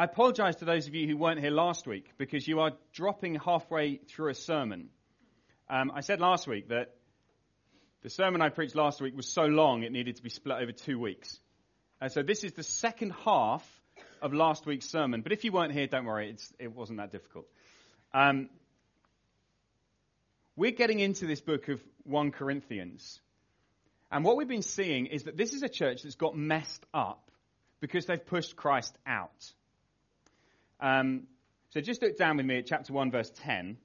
I apologize to those of you who weren't here last week because you are dropping halfway through a sermon. I said last week that the sermon I preached last week was so long it needed to be split over 2 weeks. And so this is the second half of last week's sermon. But if you weren't here, don't worry, it wasn't that difficult. We're getting into this book of 1 Corinthians. And what we've been seeing is that this is a church that's got messed up because they've pushed Christ out. So just look down with me at chapter 1, verse 10.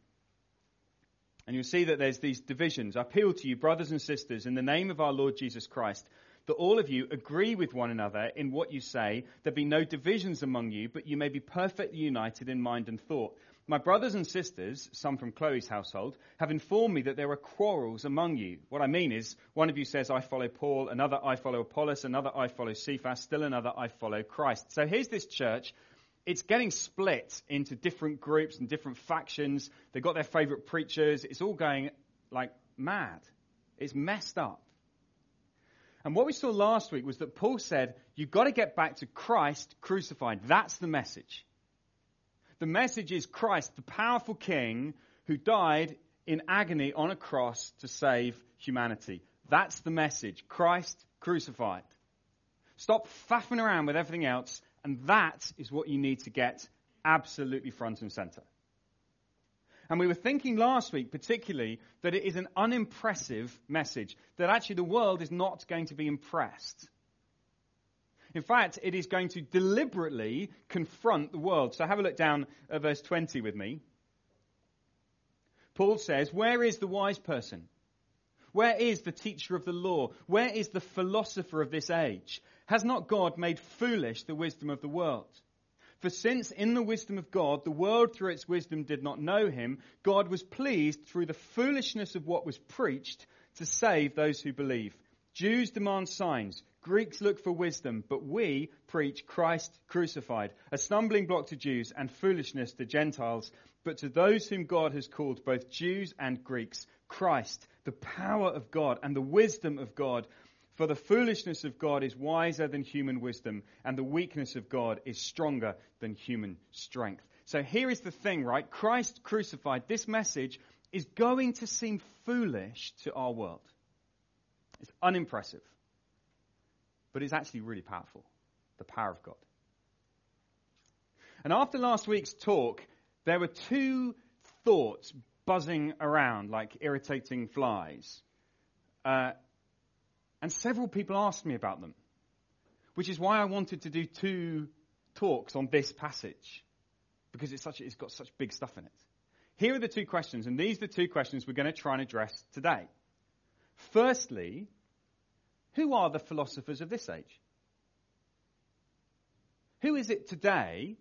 And you'll see that there's these divisions. I appeal to you, brothers and sisters, in the name of our Lord Jesus Christ, that all of you agree with one another in what you say. There be no divisions among you, but you may be perfectly united in mind and thought. My brothers and sisters, some from Chloe's household, have informed me that there are quarrels among you. What I mean is, one of you says, I follow Paul, another, I follow Apollos, another, I follow Cephas, still another, I follow Christ. So here's this church. It's getting split into different groups and different factions. They've got their favorite preachers. It's all going like mad. It's messed up. And what we saw last week was that Paul said, you've got to get back to Christ crucified. That's the message. The message is Christ, the powerful King who died in agony on a cross to save humanity. That's the message. Christ crucified. Stop faffing around with everything else. And that is what you need to get absolutely front and center. And we were thinking last week particularly that it is an unimpressive message, that actually the world is not going to be impressed. In fact, it is going to deliberately confront the world. So have a look down at verse 20 with me. Paul says, where is the wise person? Where is the teacher of the law? Where is the philosopher of this age? Has not God made foolish the wisdom of the world? For since in the wisdom of God, the world through its wisdom did not know him, God was pleased through the foolishness of what was preached to save those who believe. Jews demand signs, Greeks look for wisdom, but we preach Christ crucified, a stumbling block to Jews and foolishness to Gentiles, but to those whom God has called, both Jews and Greeks, Christ, the power of God and the wisdom of God. For the foolishness of God is wiser than human wisdom, and the weakness of God is stronger than human strength. So here is the thing, right? Christ crucified, this message is going to seem foolish to our world. It's unimpressive, but it's actually really powerful, the power of God. And after last week's talk, there were two thoughts buzzing around like irritating flies. And several people asked me about them, which is why I wanted to do two talks on this passage, because it's got such big stuff in it. Here are the two questions, and these are the two questions we're going to try and address today. Firstly, who are the philosophers of this age? Who is it today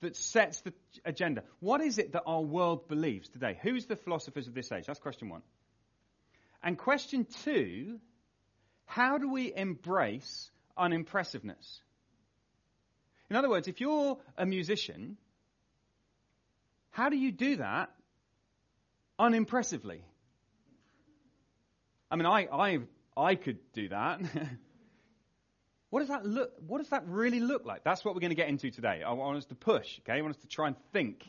that sets the agenda? What is it that our world believes today? Who's the philosophers of this age? That's question one. And question two, how do we embrace unimpressiveness? In other words, if you're a musician, how do you do that unimpressively? I mean, I could do that. What does that really look like? That's what we're going to get into today. I want us to push, okay? I want us to try and think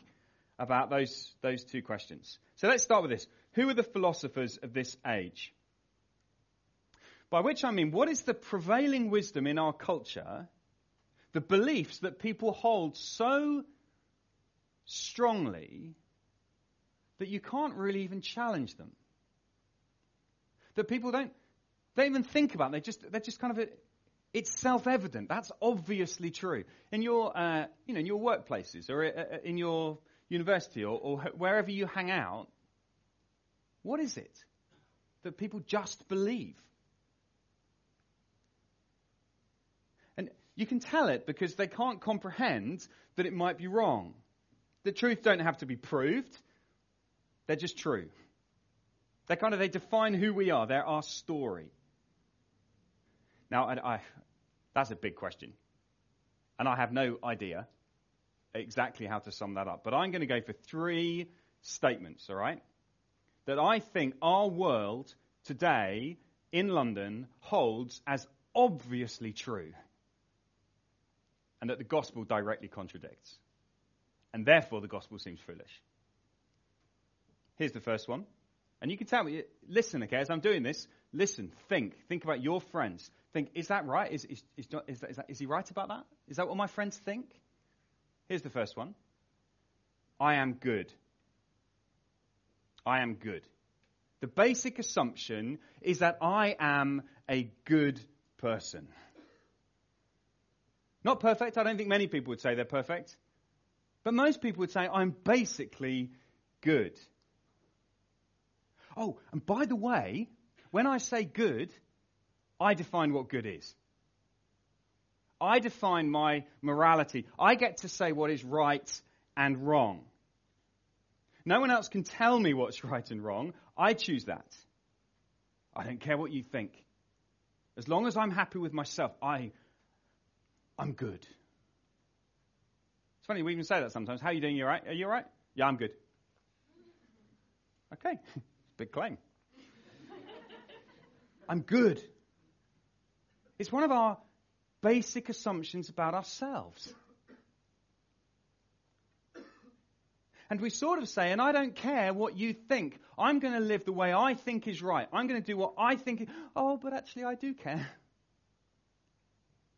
about those two questions. So let's start with this. Who are the philosophers of this age? By which I mean, what is the prevailing wisdom in our culture, the beliefs that people hold so strongly that you can't really even challenge them? That people don't even think about. They're just kind of it's self-evident. That's obviously true. In your in your workplaces or in your university or wherever you hang out, what is it that people just believe? You can tell it because they can't comprehend that it might be wrong. The truth don't have to be proved. They're just true. They define who we are. They're our story. Now, that's a big question. And I have no idea exactly how to sum that up. But I'm going to go for three statements, all right? That I think our world today in London holds as obviously true. and that the gospel directly contradicts. And therefore, the gospel seems foolish. Here's the first one. And you can tell me, listen, okay, as I'm doing this, listen, think about your friends. Think, is that right? Is he right about that? Is that what my friends think? Here's the first one. I am good. The basic assumption is that I am a good person. Not perfect. I don't think many people would say they're perfect. But most people would say, I'm basically good. Oh, and by the way, when I say good, I define what good is. I define my morality. I get to say what is right and wrong. No one else can tell me what's right and wrong. I choose that. I don't care what you think. As long as I'm happy with myself, I'm good. It's funny, we even say that sometimes. How are you doing? You all right? Are you all right? Yeah, I'm good. Okay, big claim. I'm good. It's one of our basic assumptions about ourselves. And we sort of say, and I don't care what you think. I'm going to live the way I think is right. I'm going to do what I think is... Oh, but actually I do care.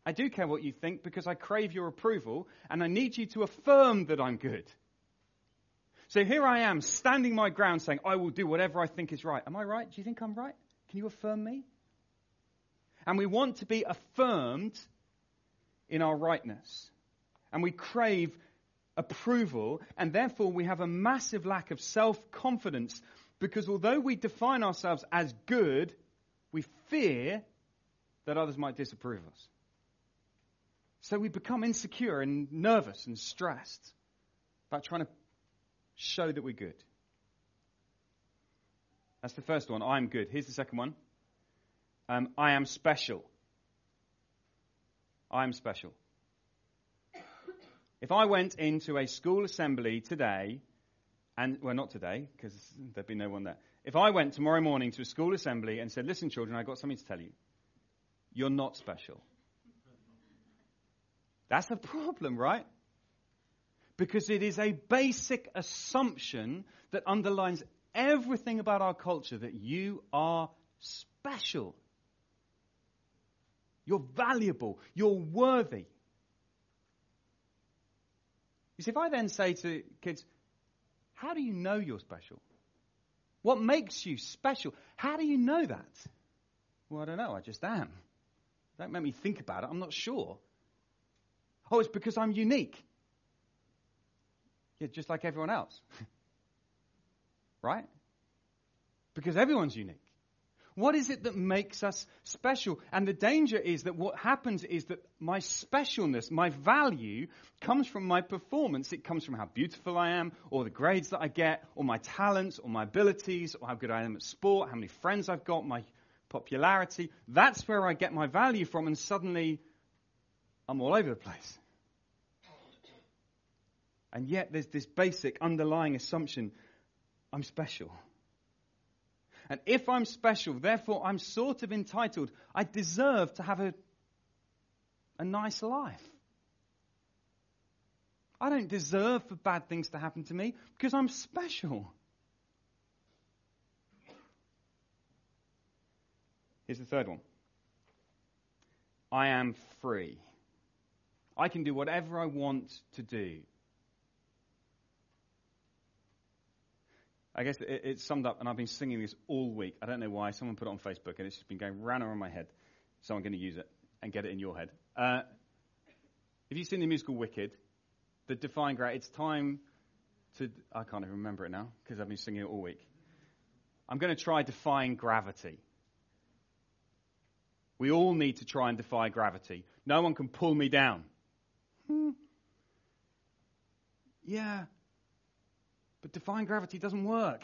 I do care what you think because I crave your approval and I need you to affirm that I'm good. So here I am standing my ground saying, I will do whatever I think is right. Am I right? Do you think I'm right? Can you affirm me? And we want to be affirmed in our rightness. And we crave approval, and therefore we have a massive lack of self-confidence because although we define ourselves as good, we fear that others might disapprove us. So we become insecure and nervous and stressed about trying to show that we're good. That's the first one, I'm good. Here's the second one. I am special. I am special. If I went into a school assembly today, not today, because there'd be no one there. If I went tomorrow morning to a school assembly and said, listen, children, I've got something to tell you. You're not special. That's the problem, right? Because it is a basic assumption that underlines everything about our culture that you are special. You're valuable. You're worthy. You see, if I then say to kids, how do you know you're special? What makes you special? How do you know that? Well, I don't know. I just am. Don't make me think about it. I'm not sure. Oh, it's because I'm unique. Yeah, just like everyone else. Right? Because everyone's unique. What is it that makes us special? And the danger is that what happens is that my specialness, my value, comes from my performance. It comes from how beautiful I am, or the grades that I get, or my talents, or my abilities, or how good I am at sport, how many friends I've got, my popularity. That's where I get my value from, and suddenly I'm all over the place. And yet there's this basic underlying assumption, I'm special. And if I'm special, therefore I'm sort of entitled. I deserve to have a nice life. I don't deserve for bad things to happen to me because I'm special. Here's the third one. I am free. I can do whatever I want to do. I guess it's summed up, and I've been singing this all week. I don't know why. Someone put it on Facebook, and it's just been going round around my head. So I'm going to use it and get it in your head. Have you seen the musical Wicked? The Defying Gravity. It's time to... I can't even remember it now, because I've been singing it all week. I'm going to try defying gravity. We all need to try and defy gravity. No one can pull me down. Yeah. But Defying Gravity doesn't work.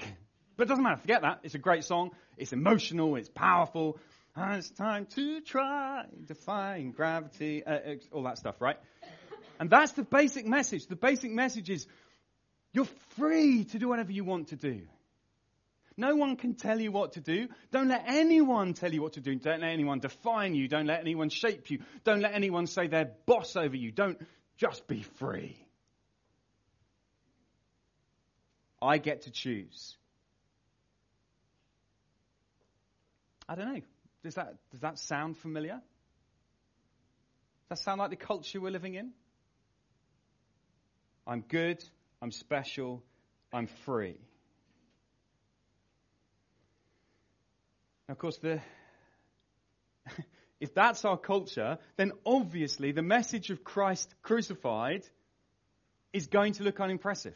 But it doesn't matter. Forget that. It's a great song. It's emotional. It's powerful. And it's time to try Defying Gravity. All that stuff, right? And that's the basic message. The basic message is you're free to do whatever you want to do. No one can tell you what to do. Don't let anyone tell you what to do. Don't let anyone define you. Don't let anyone shape you. Don't let anyone say they're boss over you. Don't, just be free. I get to choose. I don't know. Does that sound familiar? Does that sound like the culture we're living in? I'm good, I'm special, I'm free. Now, of course, if that's our culture, then obviously the message of Christ crucified is going to look unimpressive.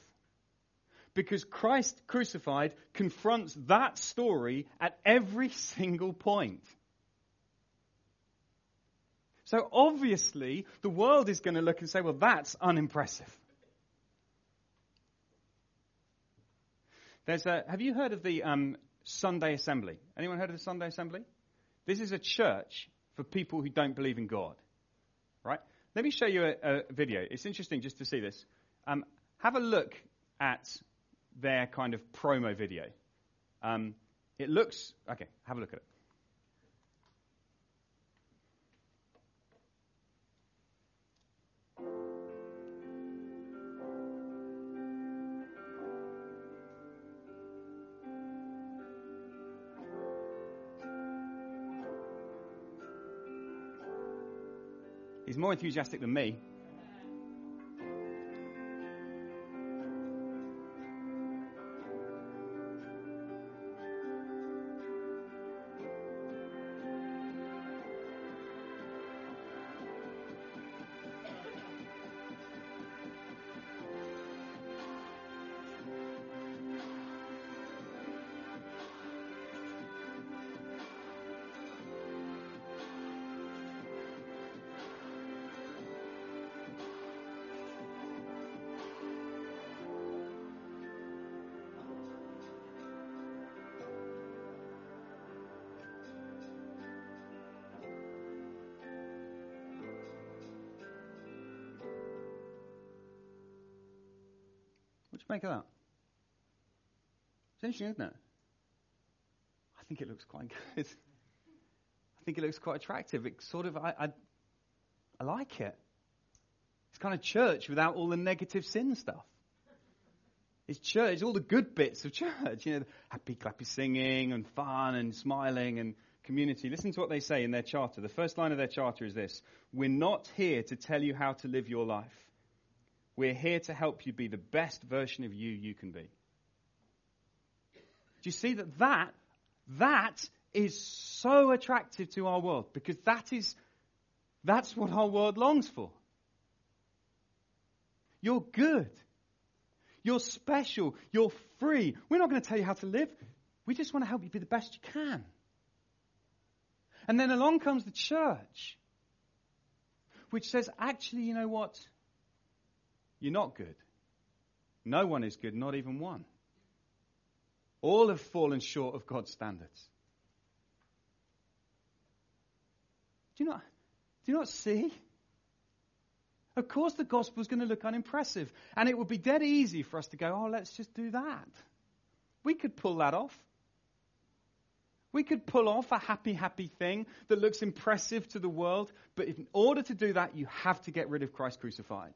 Because Christ crucified confronts that story at every single point. So obviously, the world is going to look and say, well, that's unimpressive. Have you heard of the Sunday Assembly? Anyone heard of the Sunday Assembly? This is a church for people who don't believe in God. Right? Let me show you a video. It's interesting just to see this. Have a look at their kind of promo video. It looks... Okay, have a look at it. He's more enthusiastic than me. Make it up. It's interesting, isn't it? I think it looks quite good. I think it looks quite attractive. It's sort of, I like it. It's kind of church without all the negative sin stuff. It's church, it's all the good bits of church. You know, happy, clappy singing and fun and smiling and community. Listen to what they say in their charter. The first line of their charter is this: we're not here to tell you how to live your life. We're here to help you be the best version of you can be. Do you see that is so attractive to our world? Because that's what our world longs for. You're good. You're special. You're free. We're not going to tell you how to live. We just want to help you be the best you can. And then along comes the church, which says, actually, you know what? You're not good. No one is good, not even one. All have fallen short of God's standards. Do you not see? Of course the gospel is going to look unimpressive, and it would be dead easy for us to go, oh, let's just do that. We could pull that off. We could pull off a happy thing that looks impressive to the world, but in order to do that, you have to get rid of Christ crucified.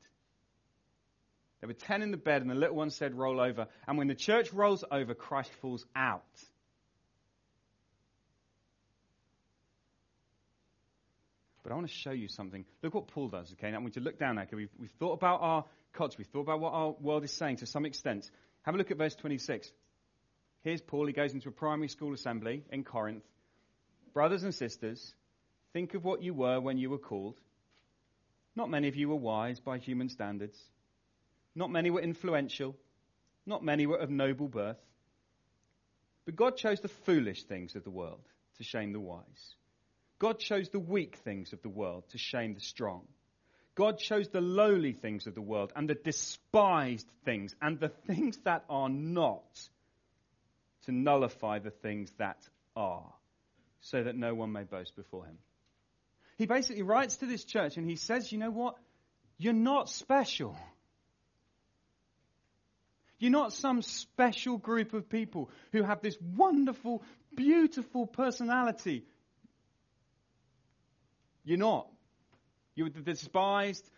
There were 10 in the bed, and the little one said, roll over. And when the church rolls over, Christ falls out. But I want to show you something. Look what Paul does, okay? Now I want you to look down there. Okay? We've thought about our culture. We've thought about what our world is saying to some extent. Have a look at verse 26. Here's Paul. He goes into a primary school assembly in Corinth. Brothers and sisters, think of what you were when you were called. Not many of you were wise by human standards. Not many were influential. Not many were of noble birth. But God chose the foolish things of the world to shame the wise. God chose the weak things of the world to shame the strong. God chose the lowly things of the world and the despised things and the things that are not to nullify the things that are, so that no one may boast before him. He basically writes to this church and he says, you know what? You're not special. You're not some special group of people who have this wonderful, beautiful personality. You're not. You are the despised.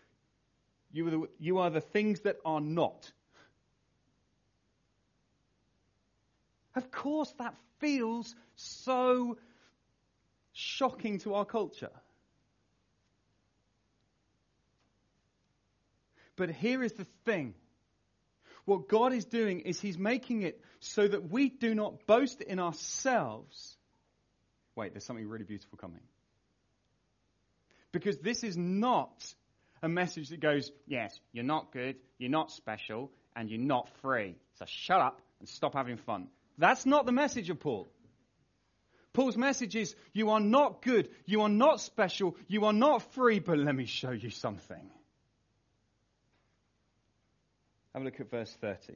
You are the things that are not. Of course, that feels so shocking to our culture. But here is the thing. What God is doing is he's making it so that we do not boast in ourselves. Wait, there's something really beautiful coming. Because this is not a message that goes, yes, you're not good, you're not special, and you're not free. So shut up and stop having fun. That's not the message of Paul. Paul's message is, you are not good, you are not special, you are not free, but let me show you something. Have a look at verse 30.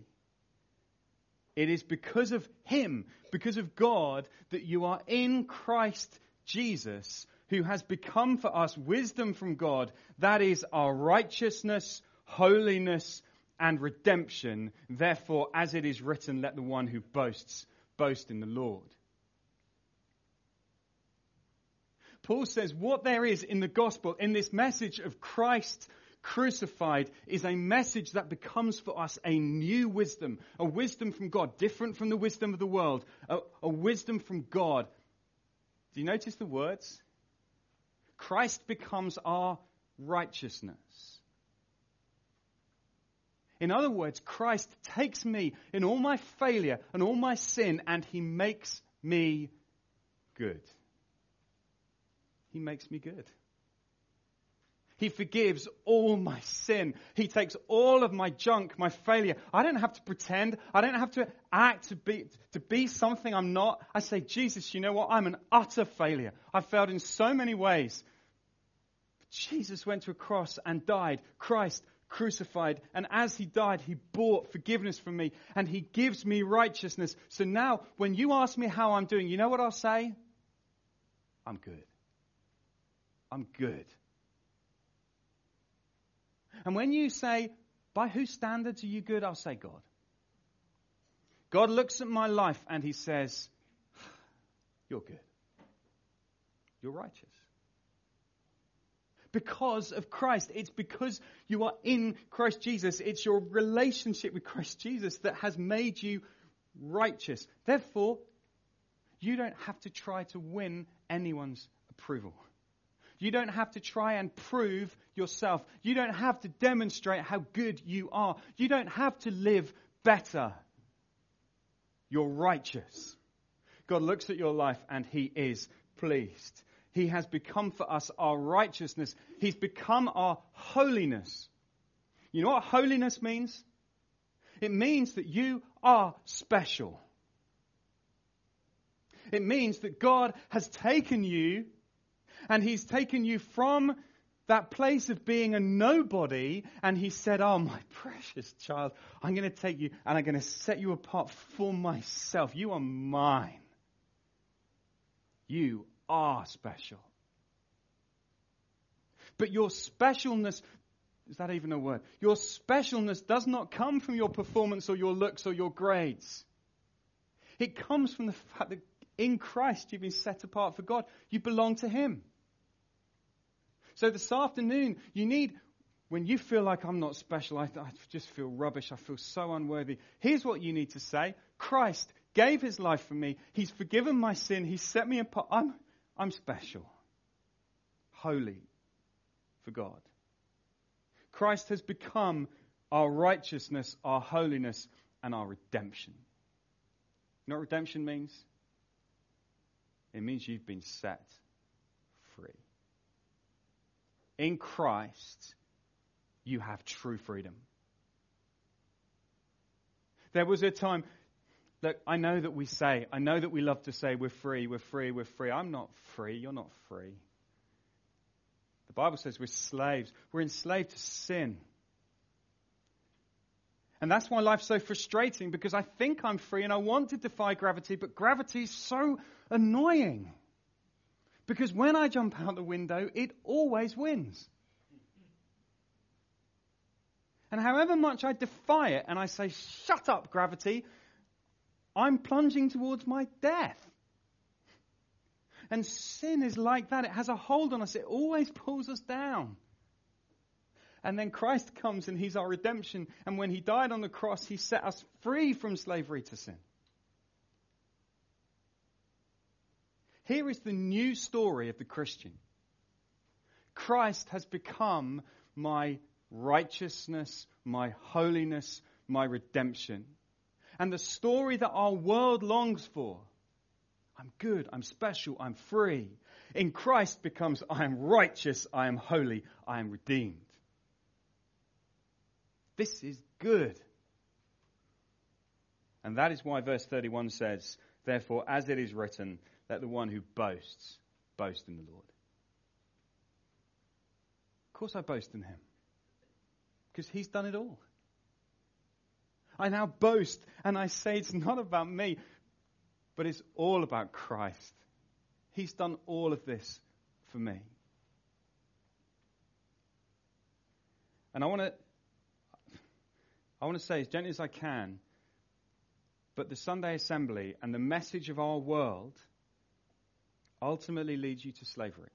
It is because of him, because of God, that you are in Christ Jesus, who has become for us wisdom from God, that is our righteousness, holiness, and redemption. Therefore, as it is written, let the one who boasts, boast in the Lord. Paul says what there is in the gospel, in this message of Christ crucified, is a message that becomes for us a new wisdom, a wisdom from God, different from the wisdom of the world, a wisdom from God. Do you notice the words? Christ becomes our righteousness. In other words, Christ takes me in all my failure and all my sin, and he makes me good. He makes me good. He forgives all my sin. He takes all of my junk, my failure. I don't have to pretend. I don't have to act to be something I'm not. I say, Jesus, you know what? I'm an utter failure. I failed in so many ways. But Jesus went to a cross and died. Christ crucified. And as he died, he bought forgiveness for me. And he gives me righteousness. So now, when you ask me how I'm doing, you know what I'll say? I'm good. I'm good. And when you say, by whose standards are you good? I'll say God. God looks at my life and he says, you're good. You're righteous. Because of Christ. It's because you are in Christ Jesus. It's your relationship with Christ Jesus that has made you righteous. Therefore, you don't have to try to win anyone's approval. You don't have to try and prove yourself. You don't have to demonstrate how good you are. You don't have to live better. You're righteous. God looks at your life and he is pleased. He has become for us our righteousness. He's become our holiness. You know what holiness means? It means that you are special. It means that God has taken you, and he's taken you from that place of being a nobody, and he said, oh, my precious child, I'm going to take you and I'm going to set you apart for myself. You are mine. You are special. But your specialness, is that even a word? Your specialness does not come from your performance or your looks or your grades. It comes from the fact that in Christ you've been set apart for God. You belong to him. So this afternoon, you need, when you feel like I'm not special, I just feel rubbish, I feel so unworthy. Here's what you need to say. Christ gave his life for me. He's forgiven my sin. He's set me apart. I'm special. Holy for God. Christ has become our righteousness, our holiness, and our redemption. You know what redemption means? It means you've been set free. In Christ, you have true freedom. There was a time, look, I know that we love to say we're free, we're free, we're free. I'm not free, you're not free. The Bible says we're slaves. We're enslaved to sin. And that's why life's so frustrating, because I think I'm free and I want to defy gravity, but gravity's so annoying. Because when I jump out the window, it always wins. And however much I defy it and I say, shut up, gravity, I'm plunging towards my death. And sin is like that. It has a hold on us. It always pulls us down. And then Christ comes and he's our redemption. And when he died on the cross, he set us free from slavery to sin. Here is the new story of the Christian. Christ has become my righteousness, my holiness, my redemption. And the story that our world longs for, I'm good, I'm special, I'm free, in Christ becomes I am righteous, I am holy, I am redeemed. This is good. And that is why verse 31 says, therefore, as it is written, let the one who boasts, boast in the Lord. Of course I boast in him, because he's done it all. I now boast and I say it's not about me, but it's all about Christ. He's done all of this for me. And I want to say as gently as I can, but the Sunday Assembly and the message of our world ultimately leads you to slavery.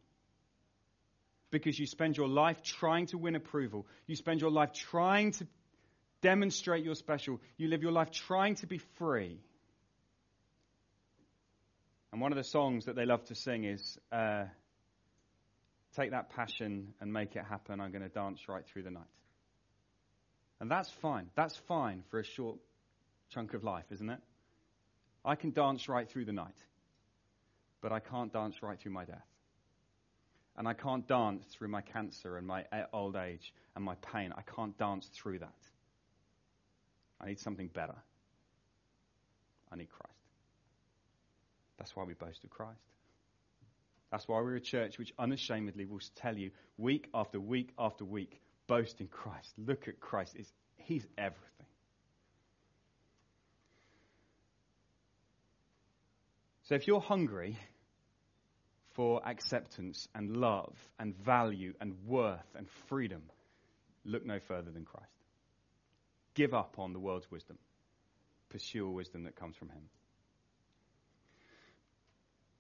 Because you spend your life trying to win approval. You spend your life trying to demonstrate you're special. You live your life trying to be free. And one of the songs that they love to sing is, take that passion and make it happen. I'm going to dance right through the night. And that's fine. That's fine for a short chunk of life, isn't it? I can dance right through the night, but I can't dance right through my death. And I can't dance through my cancer and my old age and my pain. I can't dance through that. I need something better. I need Christ. That's why we boast of Christ. That's why we're a church which unashamedly will tell you week after week after week, boast in Christ. Look at Christ. He's everything. So if you're hungry for acceptance and love and value and worth and freedom, look no further than Christ. Give up on the world's wisdom. Pursue a wisdom that comes from him.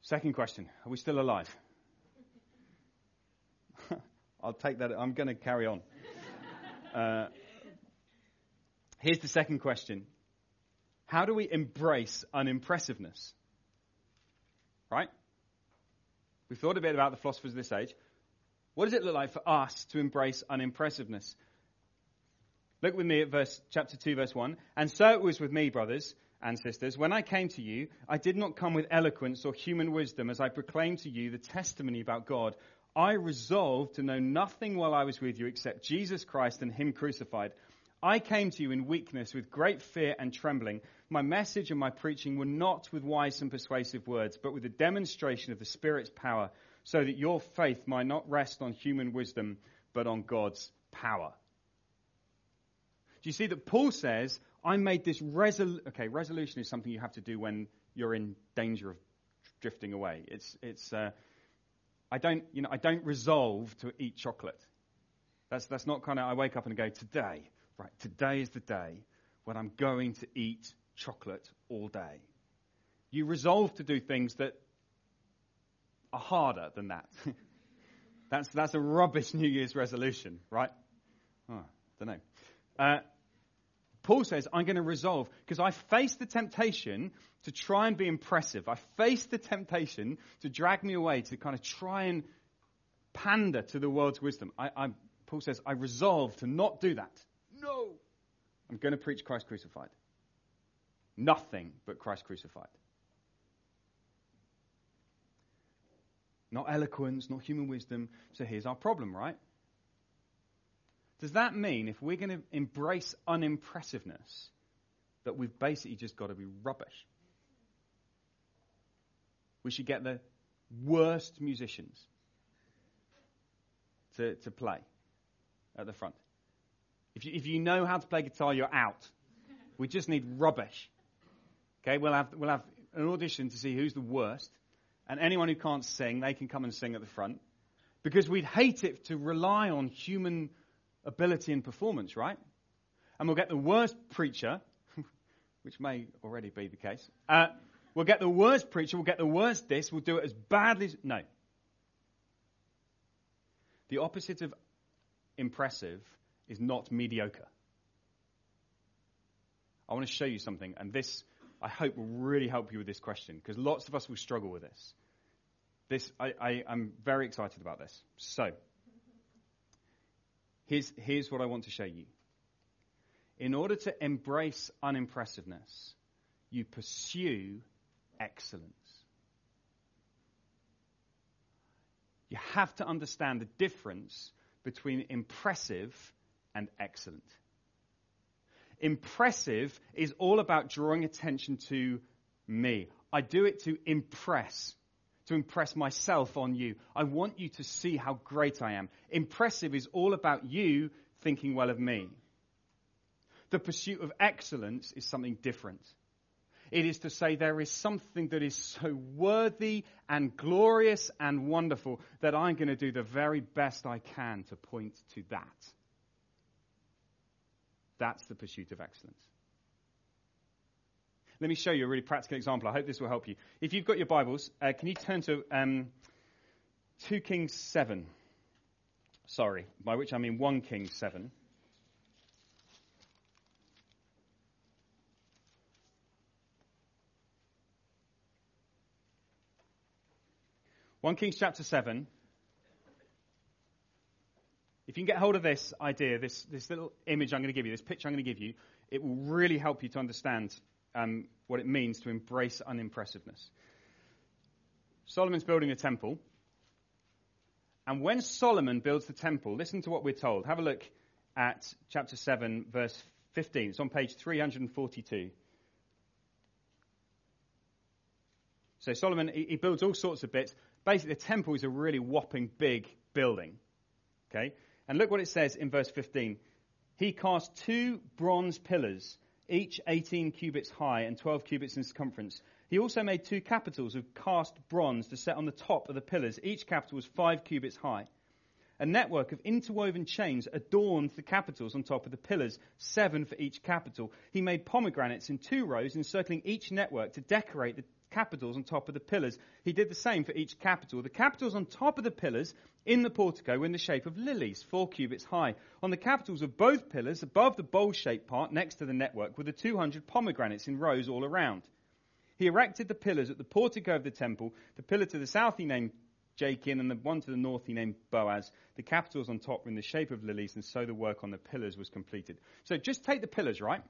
Second question, are we still alive? I'll take that. I'm going to carry on. Here's the second question. How do we embrace unimpressiveness? Right? We've thought a bit about the philosophers of this age. What does it look like for us to embrace unimpressiveness? Look with me at chapter 2, verse 1. And so it was with me, brothers and sisters. When I came to you, I did not come with eloquence or human wisdom as I proclaimed to you the testimony about God. I resolved to know nothing while I was with you except Jesus Christ and him crucified. I came to you in weakness with great fear and trembling. My message and my preaching were not with wise and persuasive words, but with a demonstration of the Spirit's power, so that your faith might not rest on human wisdom, but on God's power. Do you see that Paul says, I made this resolution. Okay, resolution is something you have to do when you're in danger of drifting away. I don't resolve to eat chocolate. That's not kind of, I wake up and go, today. Right, today is the day when I'm going to eat chocolate all day. You resolve to do things that are harder than that. That's a rubbish New Year's resolution, right? Oh, I don't know. Paul says, I'm going to resolve, because I faced the temptation to try and be impressive. I faced the temptation to drag me away, to kind of try and pander to the world's wisdom. Paul says, I resolve to not do that. No, I'm going to preach Christ crucified. Nothing but Christ crucified. Not eloquence, not human wisdom. So here's our problem, right? Does that mean if we're going to embrace unimpressiveness, that we've basically just got to be rubbish? We should get the worst musicians to play at the front. If you know how to play guitar, you're out. We just need rubbish. Okay, we'll have an audition to see who's the worst, and anyone who can't sing, they can come and sing at the front, because we'd hate it to rely on human ability and performance, right? and we'll get the worst preacher, which may already be the case. We'll get the worst preacher, we'll get the worst this, we'll do it as badly as... No. The opposite of impressive is not mediocre. I want to show you something, and this, I hope, will really help you with this question, because lots of us will struggle with this. I'm very excited about this. So, here's what I want to show you. In order to embrace unimpressiveness, you pursue excellence. You have to understand the difference between impressive and excellent. Impressive is all about drawing attention to me. I do it to impress myself on you. I want you to see how great I am. Impressive is all about you thinking well of me. The pursuit of excellence is something different. It is to say there is something that is so worthy and glorious and wonderful that I'm going to do the very best I can to point to that. That's the pursuit of excellence. Let me show you a really practical example. I hope this will help you. If you've got your Bibles, can you turn to 2 Kings 7? Sorry, by which I mean 1 Kings 7. First Kings chapter 7. If you can get hold of this idea, this little image I'm going to give you, this picture I'm going to give you, it will really help you to understand what it means to embrace unimpressiveness. Solomon's building a temple. And when Solomon builds the temple, listen to what we're told. Have a look at chapter 7, verse 15. It's on page 342. So Solomon, he builds all sorts of bits. Basically, the temple is a really whopping big building, okay? And look what it says in verse 15. He cast 2 bronze pillars, each 18 cubits high and 12 cubits in circumference. He also made 2 capitals of cast bronze to set on the top of the pillars. Each capital was 5 cubits high. A network of interwoven chains adorned the capitals on top of the pillars, 7 for each capital. He made pomegranates in 2 rows encircling each network to decorate the capitals on top of the pillars. He did the same for each capital. The capitals on top of the pillars in the portico were in the shape of lilies, 4 cubits high. On the capitals of both pillars, above the bowl-shaped part next to the network, were the 200 pomegranates in rows all around. He erected the pillars at the portico of the temple. The pillar to the south he named Jachin, and the one to the north he named Boaz. The capitals on top were in the shape of lilies, and so the work on the pillars was completed. So just take the pillars, right?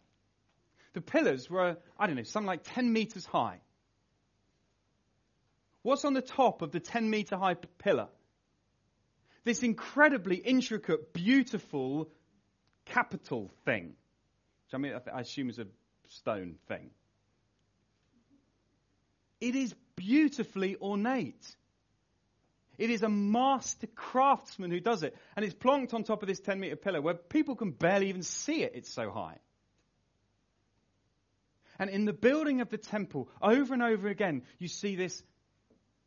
The pillars were, I don't know, something like 10 meters high. What's on the top of the 10-meter high pillar? This incredibly intricate, beautiful capital thing. Which I mean, I assume is a stone thing. It is beautifully ornate. It is a master craftsman who does it. And it's plonked on top of this 10-meter pillar where people can barely even see it. It's so high. And in the building of the temple, over and over again, you see this.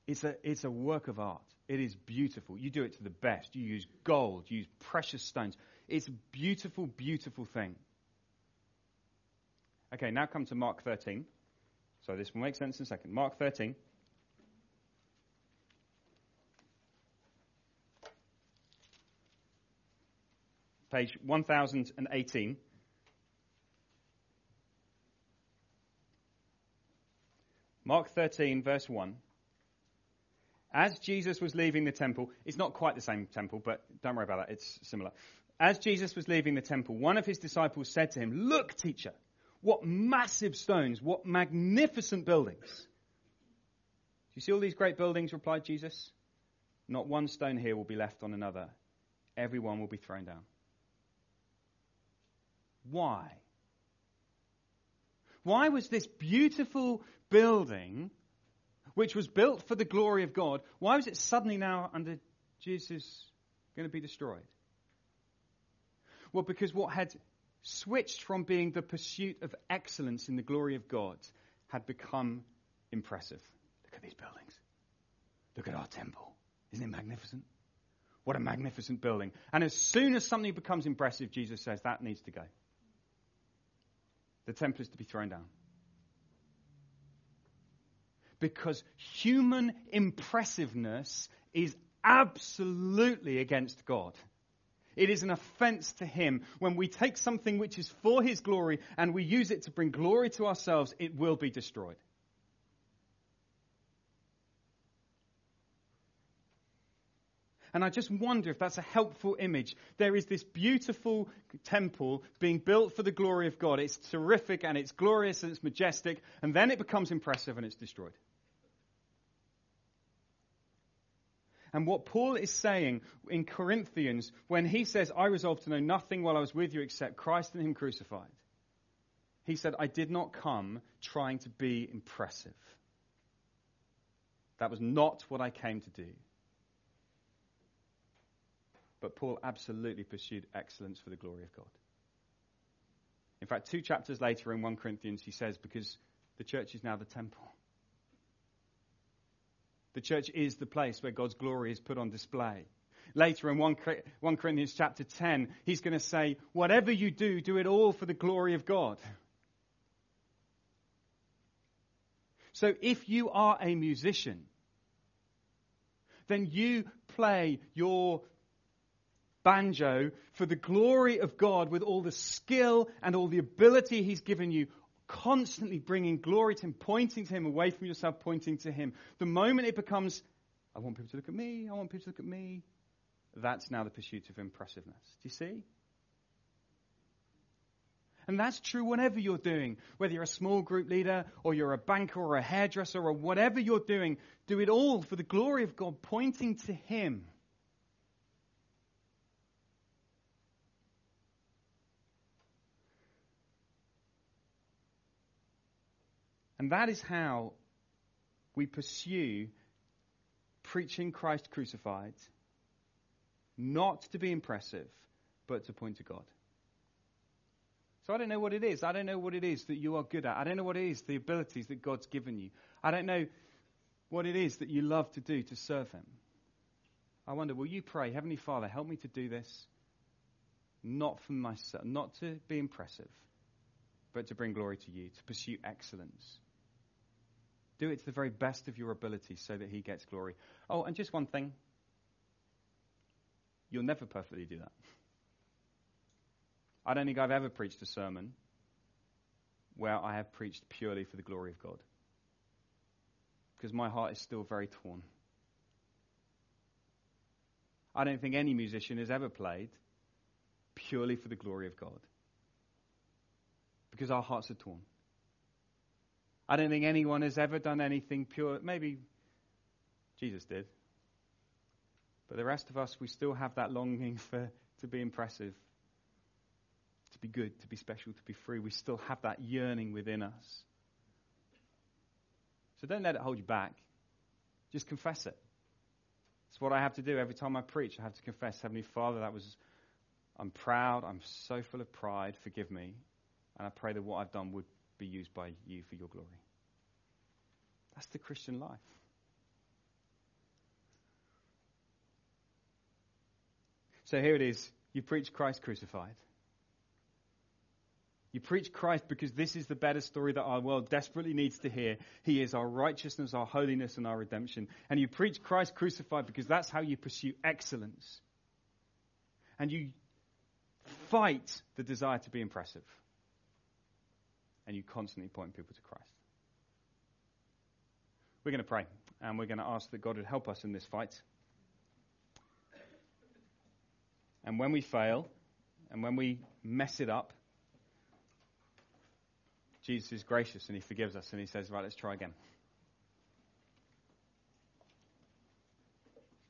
It's a work of art. It is beautiful. You do it to the best. You use gold. You use precious stones. It's a beautiful, beautiful thing. Okay, now come to Mark 13. So this will make sense in a second. Mark 13. Page 1018. Mark 13, verse 1. As Jesus was leaving the temple, it's not quite the same temple, but don't worry about that, it's similar. As Jesus was leaving the temple, one of his disciples said to him, "Look, teacher, what massive stones, what magnificent buildings." "Do you see all these great buildings?" replied Jesus. "Not one stone here will be left on another. Everyone will be thrown down." Why? Why was this beautiful building, which was built for the glory of God, why was it suddenly now under Jesus going to be destroyed? Well, because what had switched from being the pursuit of excellence in the glory of God had become impressive. Look at these buildings. Look at our temple. Isn't it magnificent? What a magnificent building. And as soon as something becomes impressive, Jesus says that needs to go. The temple is to be thrown down. Because human impressiveness is absolutely against God. It is an offense to him. When we take something which is for his glory and we use it to bring glory to ourselves, it will be destroyed. And I just wonder if that's a helpful image. There is this beautiful temple being built for the glory of God. It's terrific and it's glorious and it's majestic. And then it becomes impressive and it's destroyed. And what Paul is saying in Corinthians when he says, I resolved to know nothing while I was with you except Christ and him crucified. He said, I did not come trying to be impressive. That was not what I came to do. But Paul absolutely pursued excellence for the glory of God. In fact, 2 chapters later in 1 Corinthians, he says, because the church is now the temple. The church is the place where God's glory is put on display. Later in 1 Corinthians chapter 10, he's going to say, whatever you do, do it all for the glory of God. So if you are a musician, then you play your banjo for the glory of God with all the skill and all the ability he's given you, constantly bringing glory to him, pointing to him, away from yourself, pointing to him. The moment it becomes, I want people to look at me, I want people to look at me, that's now the pursuit of impressiveness. Do you see? And that's true whenever you're doing, whether you're a small group leader or you're a banker or a hairdresser or whatever you're doing, do it all for the glory of God, pointing to him. And that is how we pursue preaching Christ crucified, not to be impressive, but to point to God. So I don't know what it is. I don't know what it is that you are good at. I don't know what it is, the abilities that God's given you. I don't know what it is that you love to do to serve him. I wonder, will you pray, Heavenly Father, help me to do this, not for myself, not to be impressive, but to bring glory to you, to pursue excellence. Do it to the very best of your ability so that he gets glory. Oh, and just one thing. You'll never perfectly do that. I don't think I've ever preached a sermon where I have preached purely for the glory of God, because my heart is still very torn. I don't think any musician has ever played purely for the glory of God, because our hearts are torn. I don't think anyone has ever done anything pure. Maybe Jesus did. But the rest of us, we still have that longing for to be impressive, to be good, to be special, to be free. We still have that yearning within us. So don't let it hold you back. Just confess it. It's what I have to do every time I preach. I have to confess, Heavenly Father, I'm proud. I'm so full of pride. Forgive me. And I pray that what I've done would be used by you for your glory. That's the Christian life. So here it is. You preach Christ crucified. You preach Christ because this is the better story that our world desperately needs to hear. He is our righteousness, our holiness, and our redemption. And you preach Christ crucified because that's how you pursue excellence. And you fight the desire to be impressive. And you constantly point people to Christ. We're going to pray, and we're going to ask that God would help us in this fight. And when we fail, and when we mess it up, Jesus is gracious and he forgives us and he says, right, let's try again.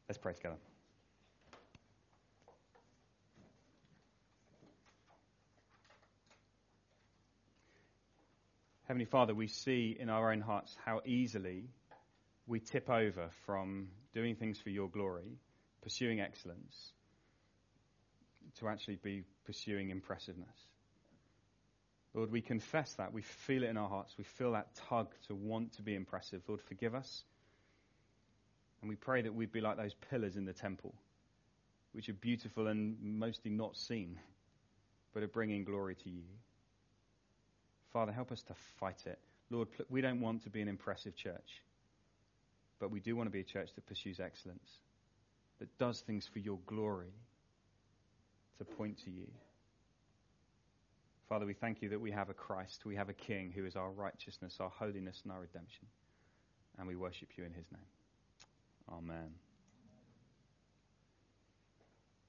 Let's pray together. Heavenly Father, we see in our own hearts how easily we tip over from doing things for your glory, pursuing excellence, to actually be pursuing impressiveness. Lord, we confess that. We feel it in our hearts. We feel that tug to want to be impressive. Lord, forgive us. And we pray that we'd be like those pillars in the temple, which are beautiful and mostly not seen, but are bringing glory to you. Father, help us to fight it. Lord, we don't want to be an impressive church, but we do want to be a church that pursues excellence, that does things for your glory, to point to you. Father, we thank you that we have a Christ, we have a King who is our righteousness, our holiness, and our redemption. And we worship you in his name. Amen.